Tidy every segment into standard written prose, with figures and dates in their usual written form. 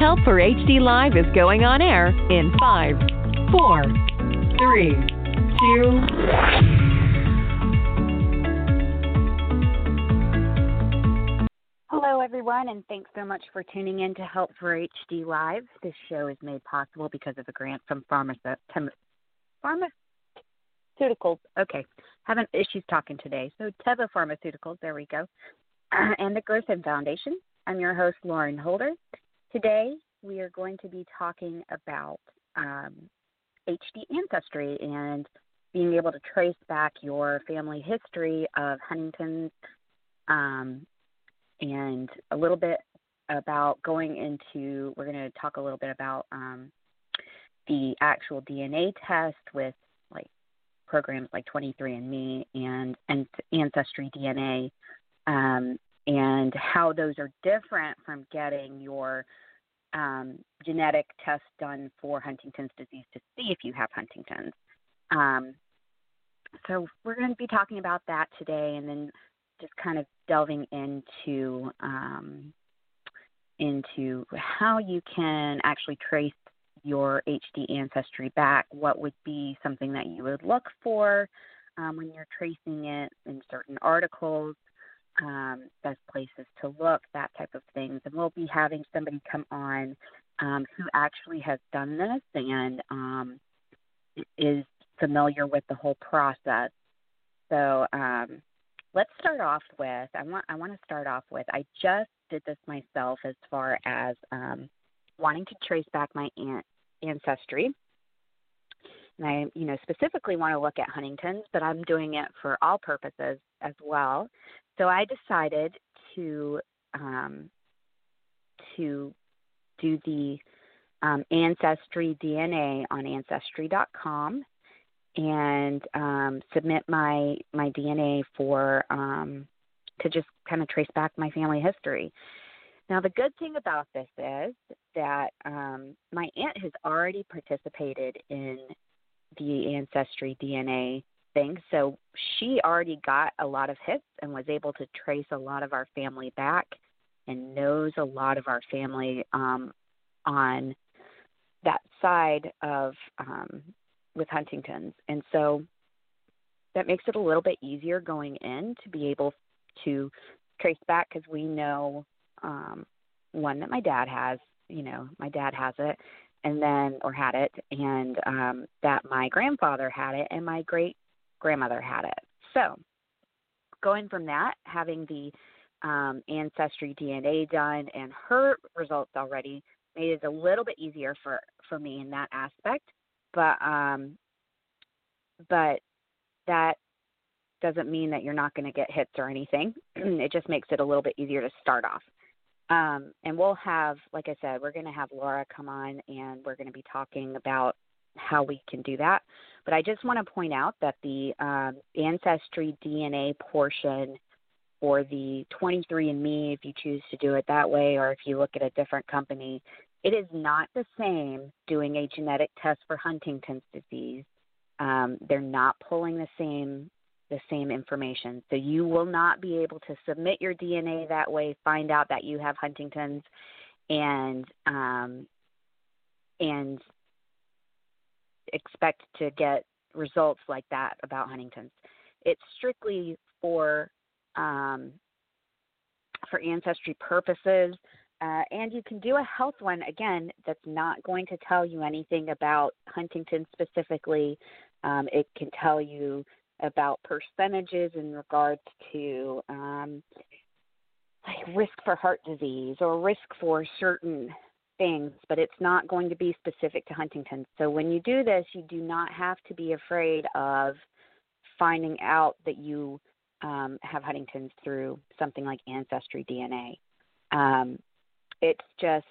Help for HD Live is going on air in 5, 4, 3, 2... Hello, everyone, and thanks so much for tuning in to Help for HD Live. This show is made possible because of a grant from Pharmaceuticals. Okay, having issues talking today. So Teva Pharmaceuticals, there we go, and the Grotham Foundation. I'm your host, Lauren Holder. Today, we are going to be talking about HD ancestry and being able to trace back your family history of Huntington's, and a little bit about we're going to talk a little bit about the actual DNA test with like programs like 23andMe and Ancestry DNA, and how those are different from getting your genetic test done for Huntington's disease to see if you have Huntington's. So we're going to be talking about that today, and then just kind of delving into how you can actually trace your HD ancestry back. What would be something that you would look for when you're tracing it in certain articles, best places to look, that type of things. And we'll be having somebody come on who actually has done this and is familiar with the whole process. So let's start off with, I want to start off with, I just did this myself as far as wanting to trace back my ancestry. And I, specifically want to look at Huntington's, but I'm doing it for all purposes as well. So I decided to do the Ancestry DNA on Ancestry.com. and submit my DNA for to just kind of trace back my family history. Now, the good thing about this is that my aunt has already participated in the Ancestry DNA thing, so she already got a lot of hits and was able to trace a lot of our family back and knows a lot of our family on that side of with Huntington's. And so that makes it a little bit easier going in to be able to trace back, because we know one that my dad has, it, and then, or had it, and that my grandfather had it and my great grandmother had it. So going from that, having the Ancestry DNA done and her results already made it a little bit easier for me in that aspect. But that doesn't mean that you're not going to get hits or anything. It just makes it a little bit easier to start off. And we'll have, like I said, we're going to have Laura come on, and we're going to be talking about how we can do that. But I just want to point out that the Ancestry DNA portion or the 23andMe, if you choose to do it that way, or if you look at a different company, it is not the same doing a genetic test for Huntington's disease. They're not pulling the same information. So you will not be able to submit your DNA that way, find out that you have Huntington's, and expect to get results like that about Huntington's. It's strictly for ancestry purposes. And you can do a health one, again, that's not going to tell you anything about Huntington specifically. It can tell you about percentages in regards to like risk for heart disease or risk for certain things, but it's not going to be specific to Huntington. So when you do this, you do not have to be afraid of finding out that you have Huntington's through something like Ancestry DNA. It's just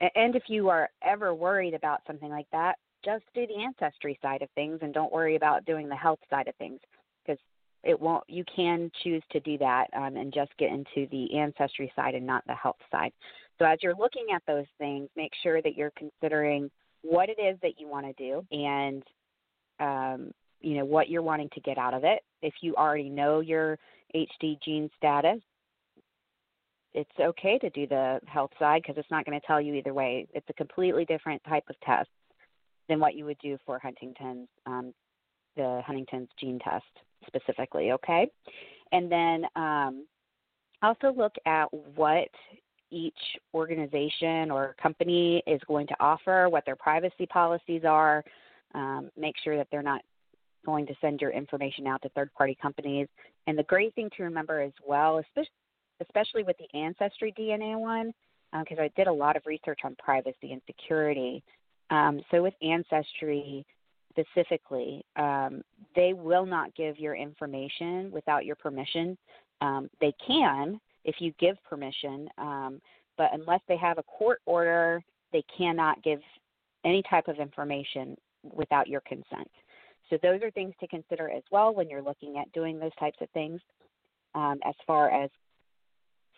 And if you are ever worried about something like that, just do the ancestry side of things and don't worry about doing the health side of things, because it won't. You can choose to do that and just get into the ancestry side and not the health side. So as you're looking at those things, make sure that you're considering what it is that you want to do and, you know, what you're wanting to get out of it. If you already know your HD gene status, it's okay to do the health side because it's not going to tell you either way. It's a completely different type of test than what you would do for Huntington's, the Huntington's gene test specifically, okay? And then also look at what each organization or company is going to offer, what their privacy policies are. Make sure that they're not going to send your information out to third-party companies. And the great thing to remember as well, especially with the Ancestry DNA one, because I did a lot of research on privacy and security. So with Ancestry specifically, they will not give your information without your permission. They can if you give permission, but unless they have a court order, they cannot give any type of information without your consent. So those are things to consider as well when you're looking at doing those types of things, as far as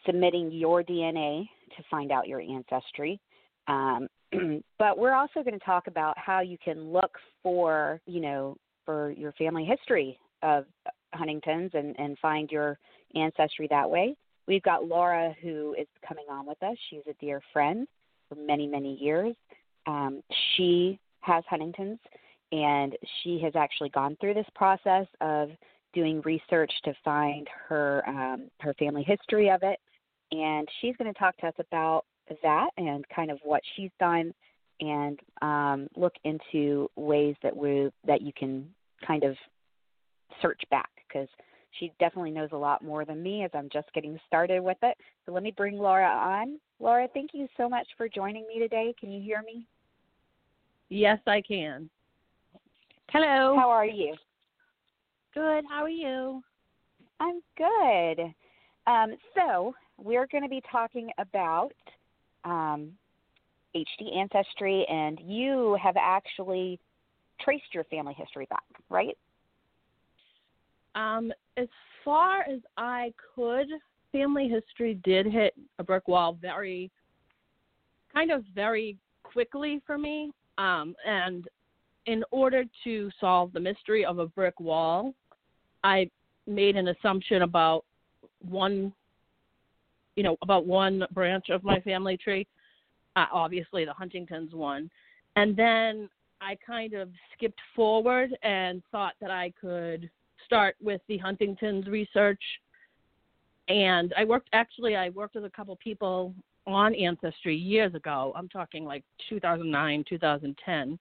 submitting your DNA to find out your ancestry. But we're also going to talk about how you can look for, you know, for your family history of Huntington's and find your ancestry that way. We've got Laura, who is coming on with us. She's a dear friend for many, many years. She has Huntington's, and she has actually gone through this process of doing research to find her her family history of it, and she's going to talk to us about that and kind of what she's done, and look into ways that you can kind of search back, because she definitely knows a lot more than me as I'm just getting started with it. So let me bring Laura on. Laura, thank you so much for joining me today. Can you hear me? Yes, I can. Hello. How are you? Good. How are you? I'm good. So we're going to be talking about HD ancestry, and you have actually traced your family history back, right? As far as I could, family history did hit a brick wall very quickly for me. And in order to solve the mystery of a brick wall, I made an assumption about one branch of my family tree, obviously the Huntington's one. And then I kind of skipped forward and thought that I could start with the Huntington's research. And I worked with a couple people on Ancestry years ago. I'm talking like 2009, 2010.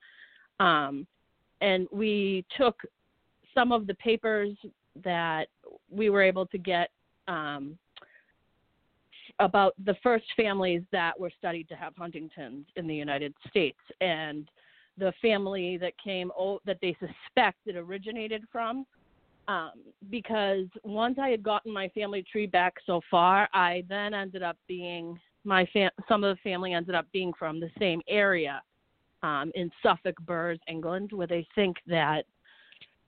And we took some of the papers that we were able to get about the first families that were studied to have Huntington's in the United States, and the family that they suspect it originated from. Because once I had gotten my family tree back so far, I then ended up being some of the family ended up being from the same area, in Suffolk, Burrs, England, where they think that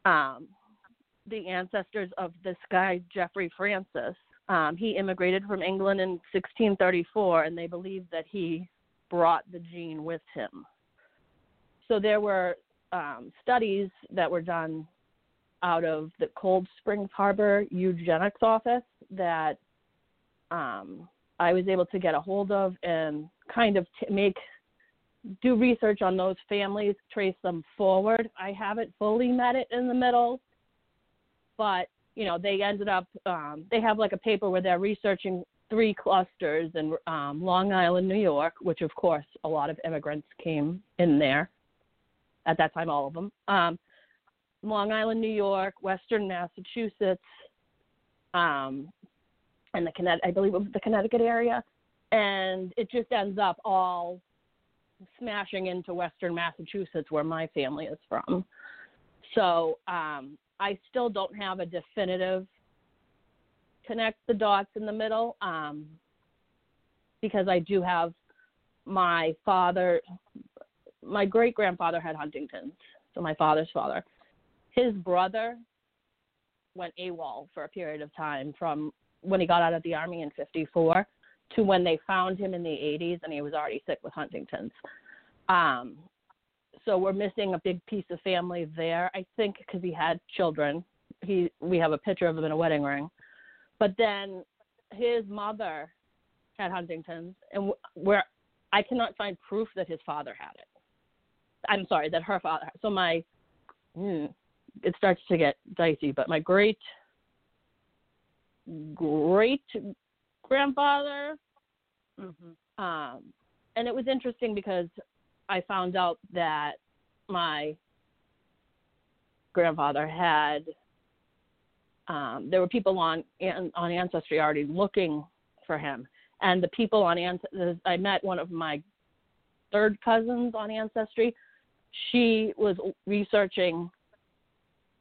the ancestors of this guy, Geoffrey Francis, he immigrated from England in 1634, and they believe that he brought the gene with him. So there were studies that were done out of the Cold Springs Harbor eugenics office that I was able to get a hold of and kind of do research on those families, trace them forward. I haven't fully met it in the middle, but, you know, they ended up, they have like a paper where they're researching three clusters in Long Island, New York, which of course a lot of immigrants came in there at that time, all of them. Long Island, New York, Western Massachusetts, and the Connecticut area. And it just ends up all smashing into Western Massachusetts, where my family is from. So I still don't have a definitive connect the dots in the middle, because I do have my father, my great-grandfather had Huntington's, so my father's father. His brother went AWOL for a period of time from when he got out of the Army in 1954 to when they found him in the 1980s, and he was already sick with Huntington's. So we're missing a big piece of family there, I think, because he had children. We have a picture of him in a wedding ring. But then his mother had Huntington's, and I cannot find proof that his father had it. I'm sorry, that her father. So it starts to get dicey, but my great-great-grandfather, and it was interesting because I found out that my grandfather had, there were people on Ancestry already looking for him. And the people on Ancestry, I met one of my third cousins on Ancestry. She was researching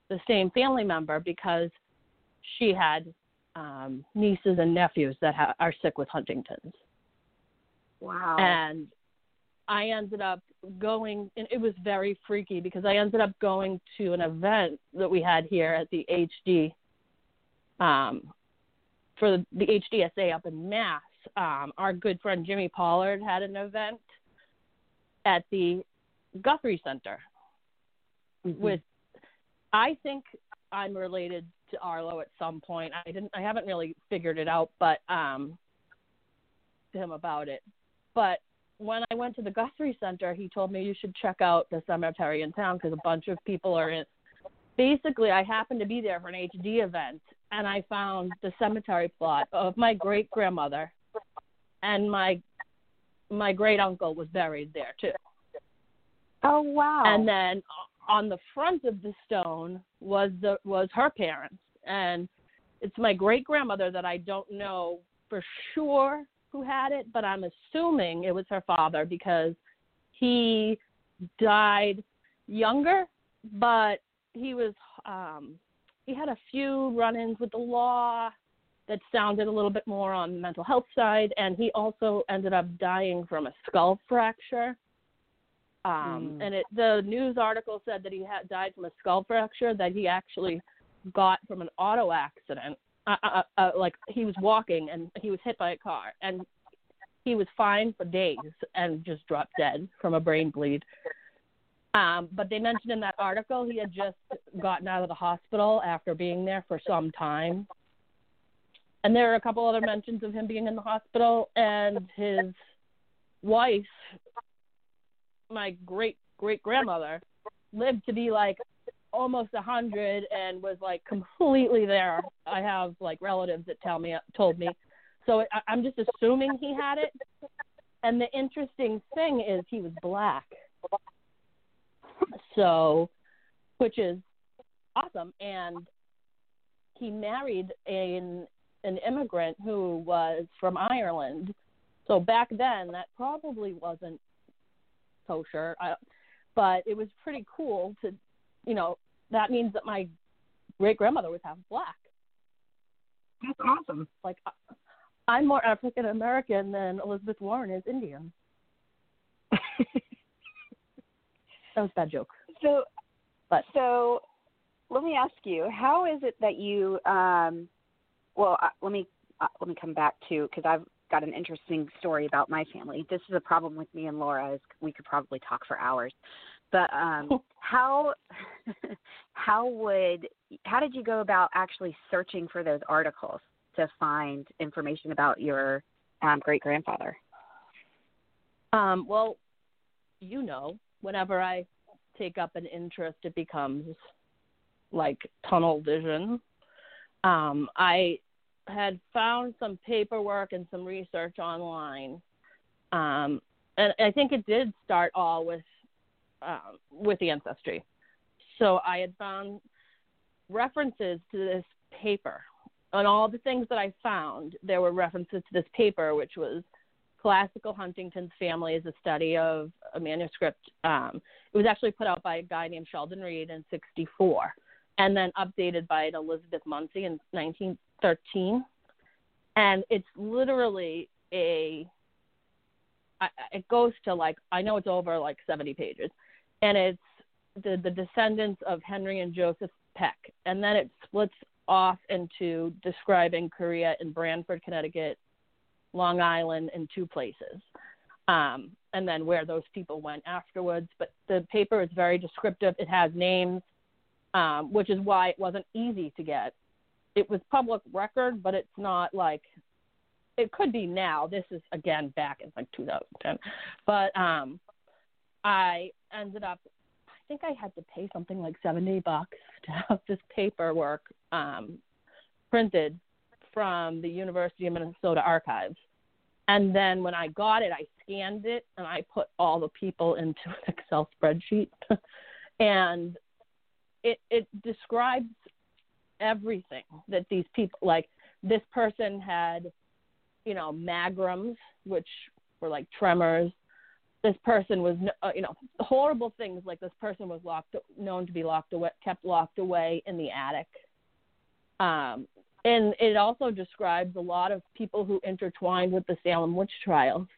the same family member because she had nieces and nephews that are sick with Huntington's. Wow. And I ended up going, and it was very freaky because I ended up going to an event that we had here at the HD, for the HDSA up in Mass. Our good friend Jimmy Pollard had an event at the Guthrie Center, which I think I'm related to Arlo at some point. I haven't really figured it out, but to him about it, but. When I went to the Guthrie Center, he told me you should check out the cemetery in town because a bunch of people are in. Basically, I happened to be there for an HD event, and I found the cemetery plot of my great-grandmother, and my great-uncle was buried there, too. Oh, wow. And then on the front of the stone was her parents, and it's my great-grandmother that I don't know for sure who had it, but I'm assuming it was her father because he died younger, but he was he had a few run-ins with the law that sounded a little bit more on the mental health side, and he also ended up dying from a skull fracture. And the news article said that he had died from a skull fracture that he actually got from an auto accident. Like he was walking and he was hit by a car and he was fine for days and just dropped dead from a brain bleed. But they mentioned in that article, he had just gotten out of the hospital after being there for some time. And there are a couple other mentions of him being in the hospital, and his wife, my great-great-grandmother, lived to be like almost 100 and was like completely there. I have like relatives that told me. So I'm just assuming he had it. And the interesting thing is he was black. So, which is awesome. And he married an immigrant who was from Ireland. So back then that probably wasn't kosher, but it was pretty cool to, you know, that means that my great-grandmother was half black. That's awesome. Like, I'm more African-American than Elizabeth Warren is Indian. That was a bad joke. So let me ask you, how is it that you, let me come back to, because I've got an interesting story about my family. This is a problem with me and Laura, is we could probably talk for hours. But how did you go about actually searching for those articles to find information about your great-grandfather? Well, you know, whenever I take up an interest, it becomes like tunnel vision. I had found some paperwork and some research online, and I think it did start all with the Ancestry. So I had found references to this paper. On all the things that I found, there were references to this paper, which was Classical Huntington's Family as a Study of a Manuscript. It was actually put out by a guy named Sheldon Reed in 1964, and then updated by an Elizabeth Muncie in 1913. And it's literally a it goes to, like, I know it's over, like, 70 pages. And it's the descendants of Henry and Joseph Peck. And then it splits off into describing Korea in Branford, Connecticut, Long Island, and two places. And then where those people went afterwards. But the paper is very descriptive. It has names, which is why it wasn't easy to get. It was public record, but it's not like – it could be now. This is, again, back in, like, 2010. But I ended up – I think I had to pay something like $70 to have this paperwork printed from the University of Minnesota archives. And then when I got it, I scanned it, and I put all the people into an Excel spreadsheet. And it describes – everything that these people, like, this person had, you know, magrams, which were like tremors. This person was, you know, horrible things. Like, this person was kept locked away in the attic. And it also describes a lot of people who intertwined with the Salem witch trials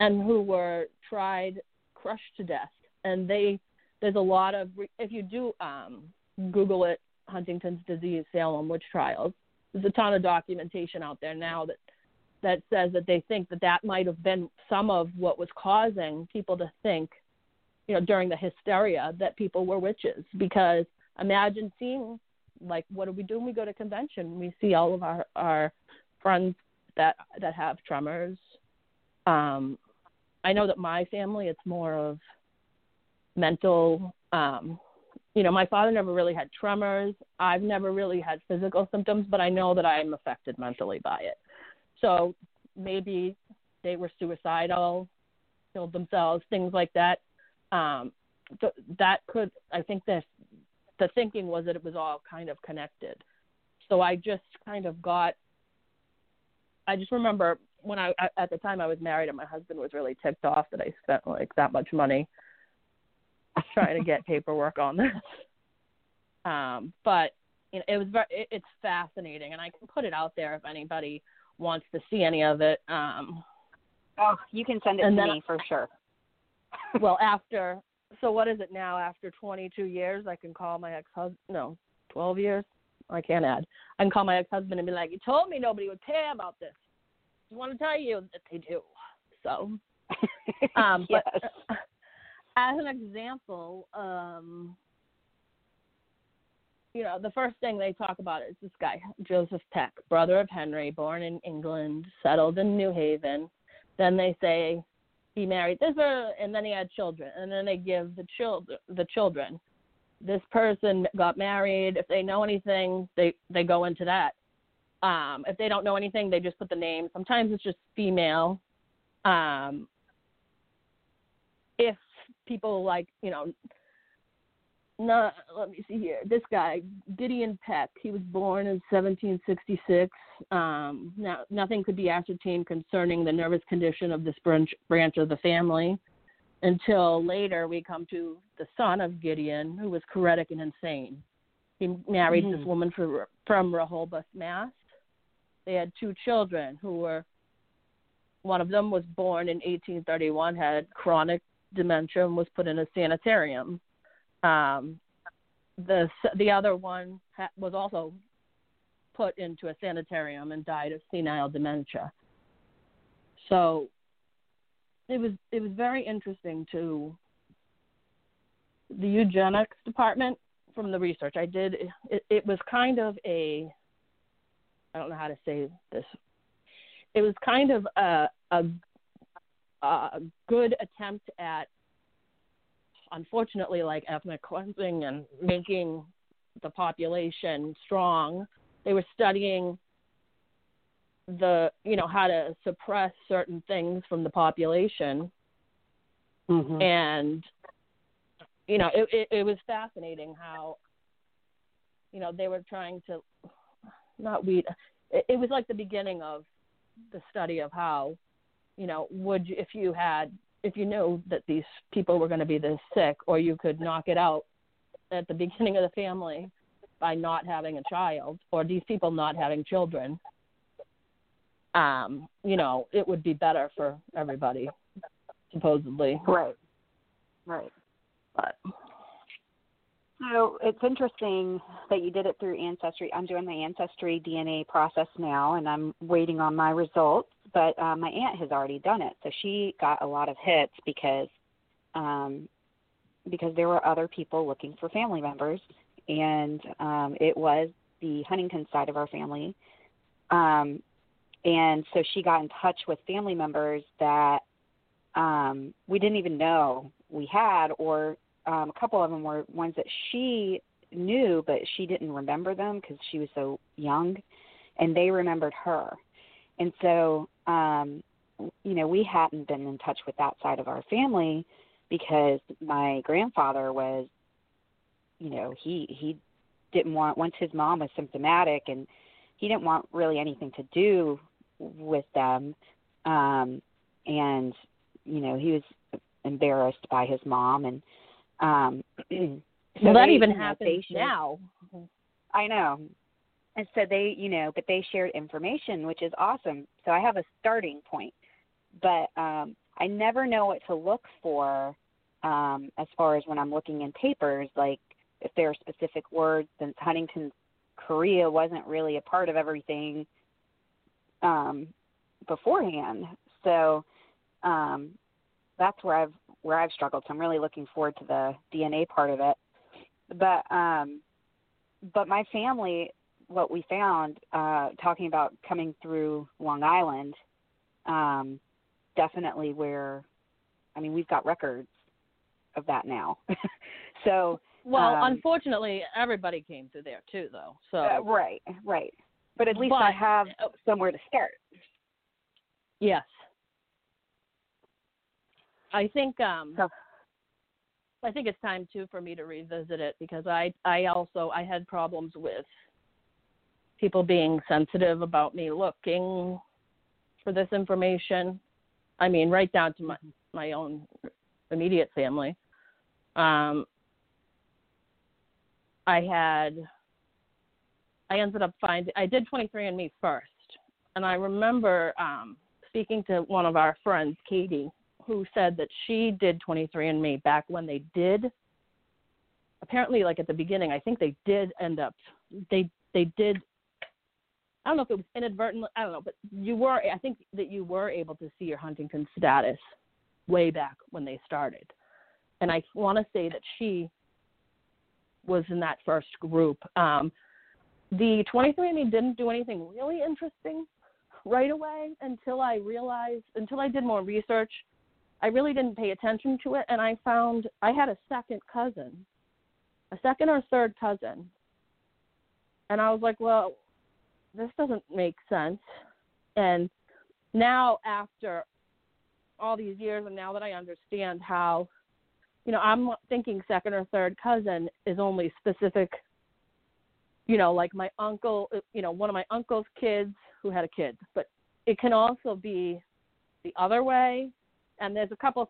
and who were tried, crushed to death. And there's a lot of, if you do Google it, Huntington's disease, Salem witch trials. There's a ton of documentation out there now that says that they think that might have been some of what was causing people to think, you know, during the hysteria, that people were witches. Because imagine seeing, like, what do we do when we go to convention? We see all of our friends that have tremors. I know that my family, it's more of mental you know, my father never really had tremors. I've never really had physical symptoms, but I know that I'm affected mentally by it. So maybe they were suicidal, killed themselves, things like that. That could, I think that the thinking was that it was all kind of connected. So I just kind of I just remember when at the time I was married and my husband was really ticked off that I spent like that much money trying to get paperwork on this, but you know, it was it's fascinating, and I can put it out there if anybody wants to see any of it. Oh, you can send it to me for sure. Well, after, so what is it now? After 22 years, I can call my ex-husband. No, 12 years. I can't add. I can call my ex-husband and be like, "You told me nobody would care about this. I want to tell you that they do." So, yes. But, as an example, you know, the first thing they talk about is this guy, Joseph Peck, brother of Henry, born in England, settled in New Haven. Then they say he married this person, and then he had children. And then they give the children. This person got married. If they know anything, they go into that. If they don't know anything, they just put the name. Sometimes it's just female. If people like, you know, no, let me see here. This guy, Gideon Peck, he was born in 1766. Now, nothing could be ascertained concerning the nervous condition of this branch of the family until later we come to the son of Gideon, who was choretic and insane. He married this woman from Rehoboth, Mass. They had two children who were, one of them was born in 1831, had chronic dementia and was put in a sanitarium. The other one was also put into a sanitarium and died of senile dementia. So it was very interesting to the eugenics department from the research I did. It was kind of a, I don't know how to say this. It was kind of a good attempt at, unfortunately, like ethnic cleansing and making the population strong. They were studying the, you know, how to suppress certain things from the population. Mm-hmm. And, you know, it was fascinating how, you know, they were trying to not weed. It was like the beginning of the study of how, you know, if you knew that these people were going to be this sick, or you could knock it out at the beginning of the family by not having a child, or these people not having children, you know, it would be better for everybody, supposedly. Right. Right. But. So it's interesting that you did it through Ancestry. I'm doing my Ancestry DNA process now, and I'm waiting on my results. But my aunt has already done it, so she got a lot of hits because there were other people looking for family members, and it was the Huntington side of our family. And so she got in touch with family members that we didn't even know we had, or a couple of them were ones that she knew, but she didn't remember them because she was so young, and they remembered her. And so, you know, we hadn't been in touch with that side of our family because my grandfather was, you know, he didn't want, once his mom was symptomatic, and he didn't want really anything to do with them. And, you know, he was embarrassed by his mom. And so well, that even happens now. I know. And so they, you know, but they shared information, which is awesome. So I have a starting point, but I never know what to look for as far as when I'm looking in papers, like if there are specific words, since Huntington's chorea wasn't really a part of everything beforehand. So that's where I've struggled. So I'm really looking forward to the DNA part of it. But my family, what we found, talking about coming through Long Island, definitely where, I mean, we've got records of that now. So, well, unfortunately, everybody came through there too, though. So right. But at least I have somewhere to start. Yes. I think it's time too for me to revisit it because I also had problems with people being sensitive about me looking for this information. I mean, right down to my own immediate family. I ended up I did 23andMe first. And I remember speaking to one of our friends, Katie, who said that she did 23andMe back when they did. Apparently, like at the beginning, I think they did end up, they did, I don't know if it was inadvertently, I don't know, but I think that you were able to see your Huntington status way back when they started. And I want to say that she was in that first group. The 23andMe didn't do anything really interesting right away until I did more research. I really didn't pay attention to it, and I found I had a second or third cousin, and I was like, well, this doesn't make sense. And now after all these years, and now that I understand how, you know, I'm thinking second or third cousin is only specific, you know, like my uncle, you know, one of my uncle's kids who had a kid, but it can also be the other way. And there's a couple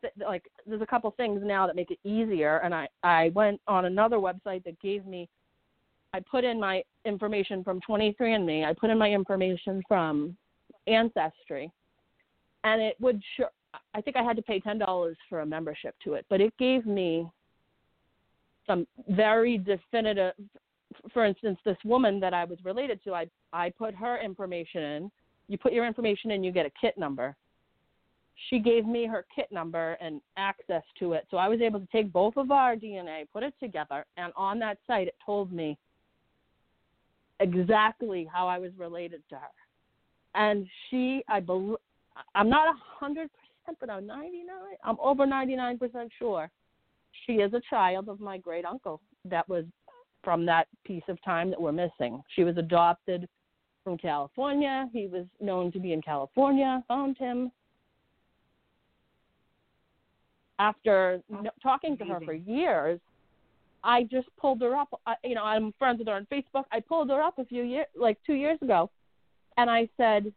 things now that make it easier. And I went on another website that gave me, I put in my information from 23andMe. I put in my information from Ancestry, and it would show, I think I had to pay $10 for a membership to it, but it gave me some very definitive. For instance, this woman that I was related to, I put her information in. You put your information in, you get a kit number. She gave me her kit number and access to it. So I was able to take both of our DNA, put it together, and on that site it told me exactly how I was related to her. And she, I'm not 100%, but I'm over 99% sure she is a child of my great uncle that was from that piece of time that we're missing. She was adopted from California. He was known to be in California, found him. After talking to her for years, I just pulled her up. You know, I'm friends with her on Facebook. I pulled her up 2 years ago, and I said,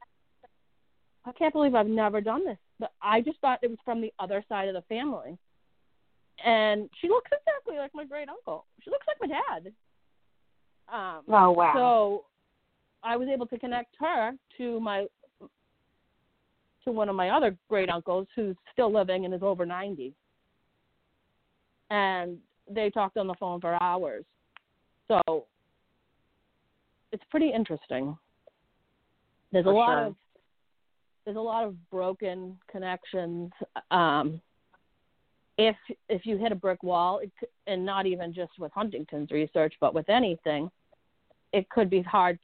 I can't believe I've never done this. But I just thought it was from the other side of the family. And she looks exactly like my great uncle. She looks like my dad. Oh, wow. So I was able to connect her to my to one of my other great uncles who's still living and is over 90. And they talked on the phone for hours. So it's pretty interesting. There's a lot of broken connections. If you hit a brick wall, and not even just with Huntington's research, but with anything, it could be hard.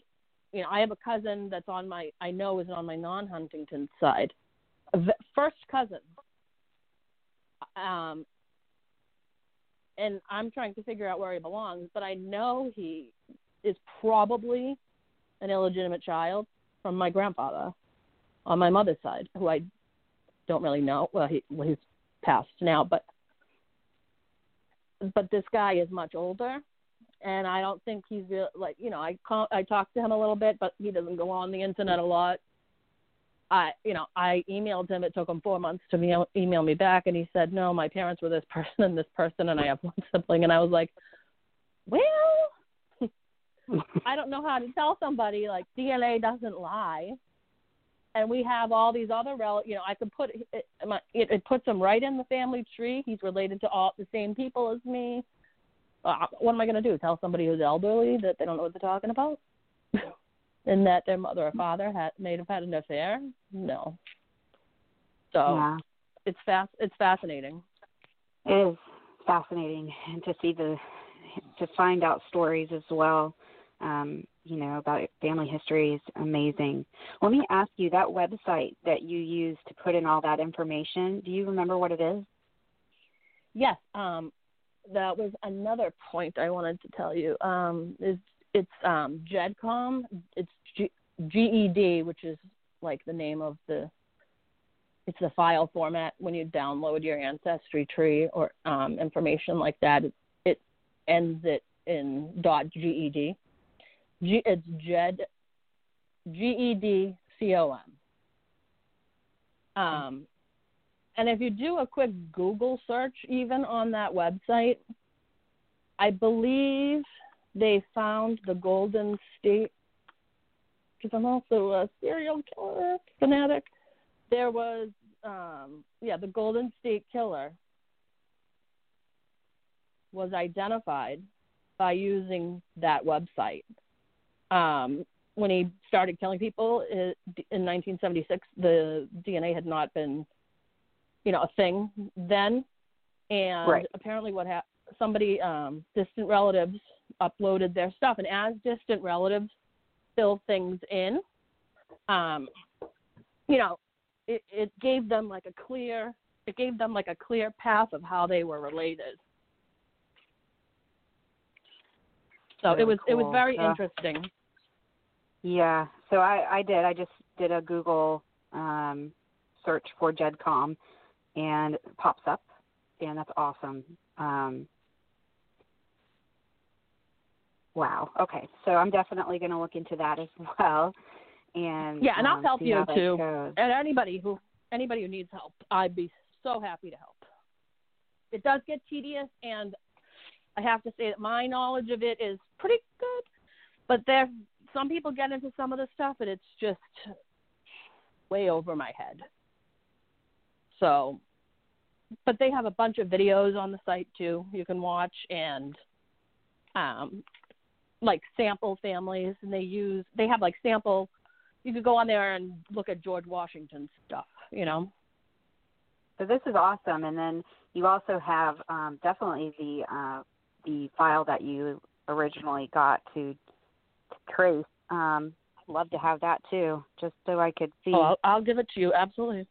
You know, I have a cousin that's on my, I know is on my non-Huntington side, first cousin. And I'm trying to figure out where he belongs, but I know he is probably an illegitimate child from my grandfather on my mother's side, who I don't really know. Well, he's passed now, but this guy is much older, and I don't think he's real, like, you know, I talked to him a little bit, but he doesn't go on the internet a lot. I emailed him. It took him 4 months to email me back, and he said, no, my parents were this person, and I have one sibling. And I was like, well, I don't know how to tell somebody, like, DNA doesn't lie. And we have all these other, I could put it puts him right in the family tree. He's related to all the same people as me. What am I going to do? Tell somebody who's elderly that they don't know what they're talking about? And that their mother or father may have had an affair? No. So yeah. It's fascinating. It is fascinating, and to find out stories as well, about family history is amazing. Let me ask you, that website that you use to put in all that information, do you remember what it is? Yes. That was another point I wanted to tell you. It's GEDcom. It's GED, which is like the name of it's the file format when you download your ancestry tree or information like that. It ends it in .ged. It's GEDcom. And if you do a quick Google search, even on that website, I believe they found the Golden State, because I'm also a serial killer fanatic. There was, the Golden State Killer was identified by using that website. When he started killing people in 1976, the DNA had not been, a thing then. And apparently what happened, somebody, distant relatives uploaded their stuff. And as distant relatives fill things in, it gave them a clear path of how they were related. So it was very interesting. Yeah. So I just did a Google search for GEDcom, and it pops up, and that's awesome. Wow. Okay. So I'm definitely going to look into that as well. And yeah, and I'll help you too. And anybody who needs help, I'd be so happy to help. It does get tedious, and I have to say that my knowledge of it is pretty good, but some people get into some of the stuff and it's just way over my head. So, but they have a bunch of videos on the site too you can watch, and like sample families, and they have like sample, you could go on there and look at George Washington's stuff, So this is awesome. And then you also have definitely the file that you originally got to trace. I'd love to have that too, just so I could see. Oh, I'll give it to you. Absolutely.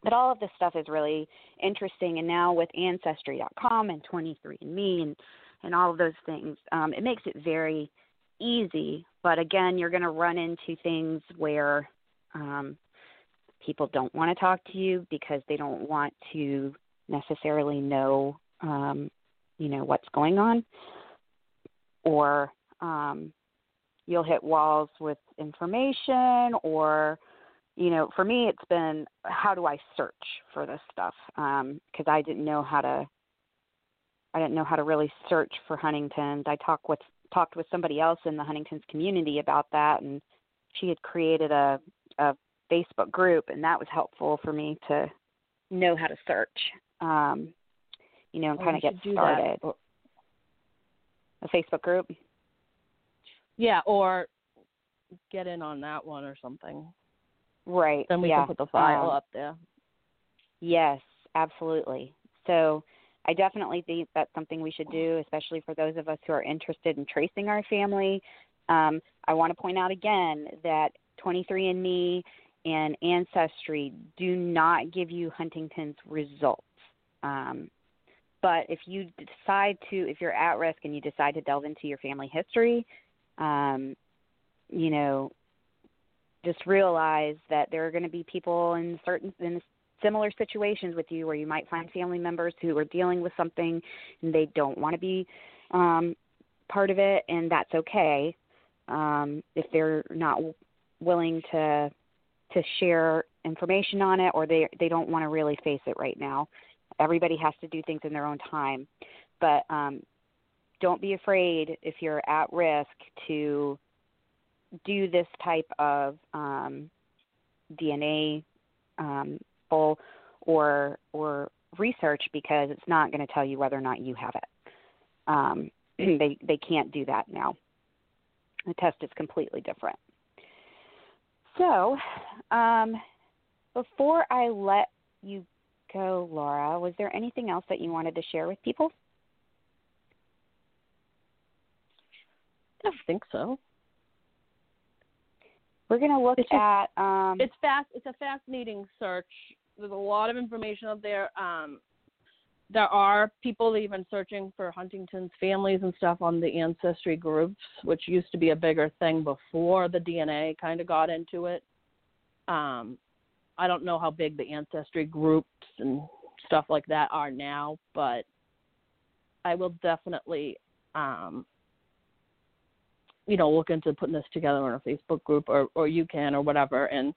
But all of this stuff is really interesting. And now with Ancestry.com and 23andMe and all of those things, it makes it very easy. But again, you're going to run into things where people don't want to talk to you because they don't want to necessarily know, what's going on. Or you'll hit walls with information, or, for me, it's been, how do I search for this stuff? Because I didn't know how to really search for Huntington's. I talked with somebody else in the Huntington's community about that, and she had created a a Facebook group, and that was helpful for me to know how to search, you know, and kind of get started. A Facebook group? Yeah, or get in on that one or something. Right. Then we can put the file up there. Yes, absolutely. So I definitely think that's something we should do, especially for those of us who are interested in tracing our family. I want to point out again that 23andMe and Ancestry do not give you Huntington's results. But if you decide to, if you're at risk and you decide to delve into your family history, you know, just realize that there are going to be people in certain similar situations with you where you might find family members who are dealing with something and they don't want to be part of it, and that's okay if they're not willing to share information on it, or they don't want to really face it right now. Everybody has to do things in their own time. But don't be afraid if you're at risk to do this type of DNA poll or research, because it's not going to tell you whether or not you have it. They can't do that now. The test is completely different. So before I let you go, Laura, was there anything else that you wanted to share with people? I don't think so. We're going to look at... It's a fascinating search. There's a lot of information out there. There are people even searching for Huntington's families and stuff on the Ancestry groups, which used to be a bigger thing before the DNA kind of got into it. I don't know how big the Ancestry groups and stuff like that are now, but I will definitely... you know, look into putting this together on a Facebook group, or you can, or whatever. And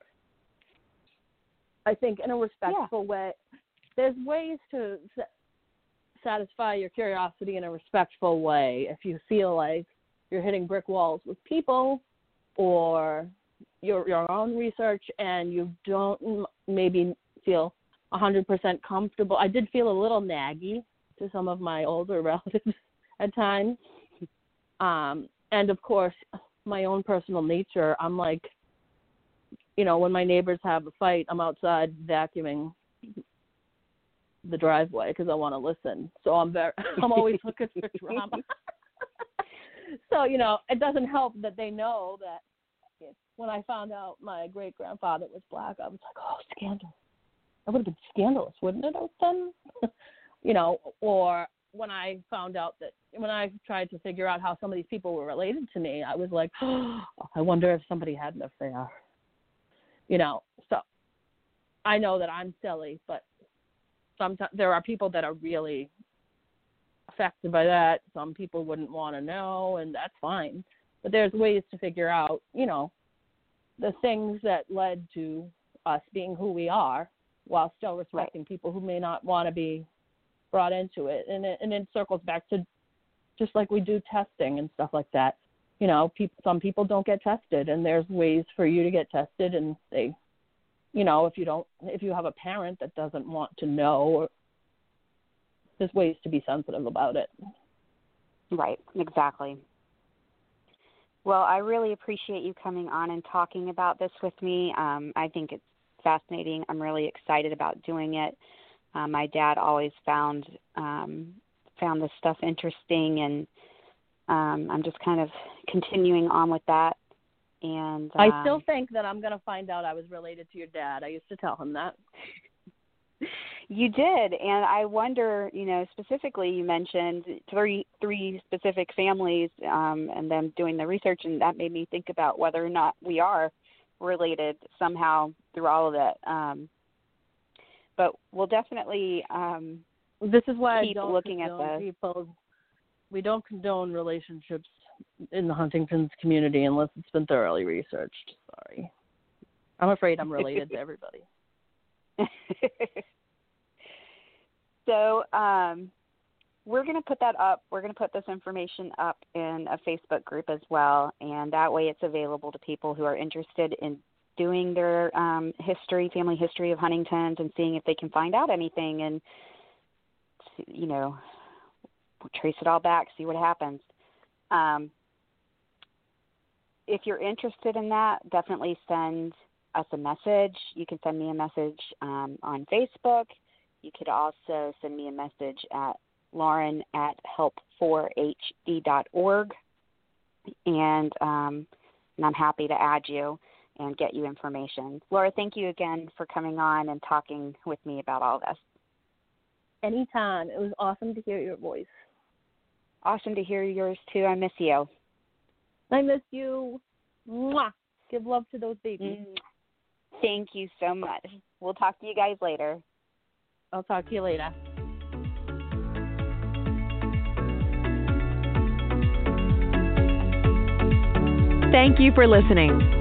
I think in a respectful way, there's ways to satisfy your curiosity in a respectful way. If you feel like you're hitting brick walls with people or your own research, and you don't maybe feel 100% comfortable. I did feel a little naggy to some of my older relatives at times. And, of course, my own personal nature, I'm like, you know, when my neighbors have a fight, I'm outside vacuuming the driveway because I want to listen. So I'm always looking for drama. So, you know, it doesn't help that they know that when I found out my great-grandfather was black, I was like, oh, scandal. That would have been scandalous, wouldn't it, then? You know, or... when I tried to figure out how some of these people were related to me, I was like, oh, I wonder if somebody had an affair. You know, so I know that I'm silly, but sometimes there are people that are really affected by that. Some people wouldn't want to know, and that's fine. But there's ways to figure out, you know, the things that led to us being who we are while still respecting people who may not want to be brought into it. And it circles back to just like we do testing and stuff like that. You know, some people don't get tested, and there's ways for you to get tested. And they, you know, if you have a parent that doesn't want to know, there's ways to be sensitive about it. Right. Exactly. Well, I really appreciate you coming on and talking about this with me. I think it's fascinating. I'm really excited about doing it. My dad always found this stuff interesting, and I'm just kind of continuing on with that. And I still think that I'm going to find out I was related to your dad. I used to tell him that. You did, and I wonder, you know, specifically you mentioned three specific families and them doing the research, and that made me think about whether or not we are related somehow through all of it. But we'll definitely this is why keep looking at this. We don't condone relationships in the Huntington's community unless it's been thoroughly researched. Sorry. I'm afraid I'm related to everybody. So we're going to put that up. We're going to put this information up in a Facebook group as well, and that way it's available to people who are interested in doing their family history of Huntington's and seeing if they can find out anything and, you know, trace it all back, see what happens. If you're interested in that, definitely send us a message. You can send me a message on Facebook. You could also send me a message at lauren@help4hd.org, and I'm happy to add you and get you information. Laura, thank you again for coming on and talking with me about all this. Anytime. It was awesome to hear your voice. Awesome to hear yours, too. I miss you. I miss you. Mwah. Give love to those babies. Thank you so much. We'll talk to you guys later. I'll talk to you later. Thank you for listening.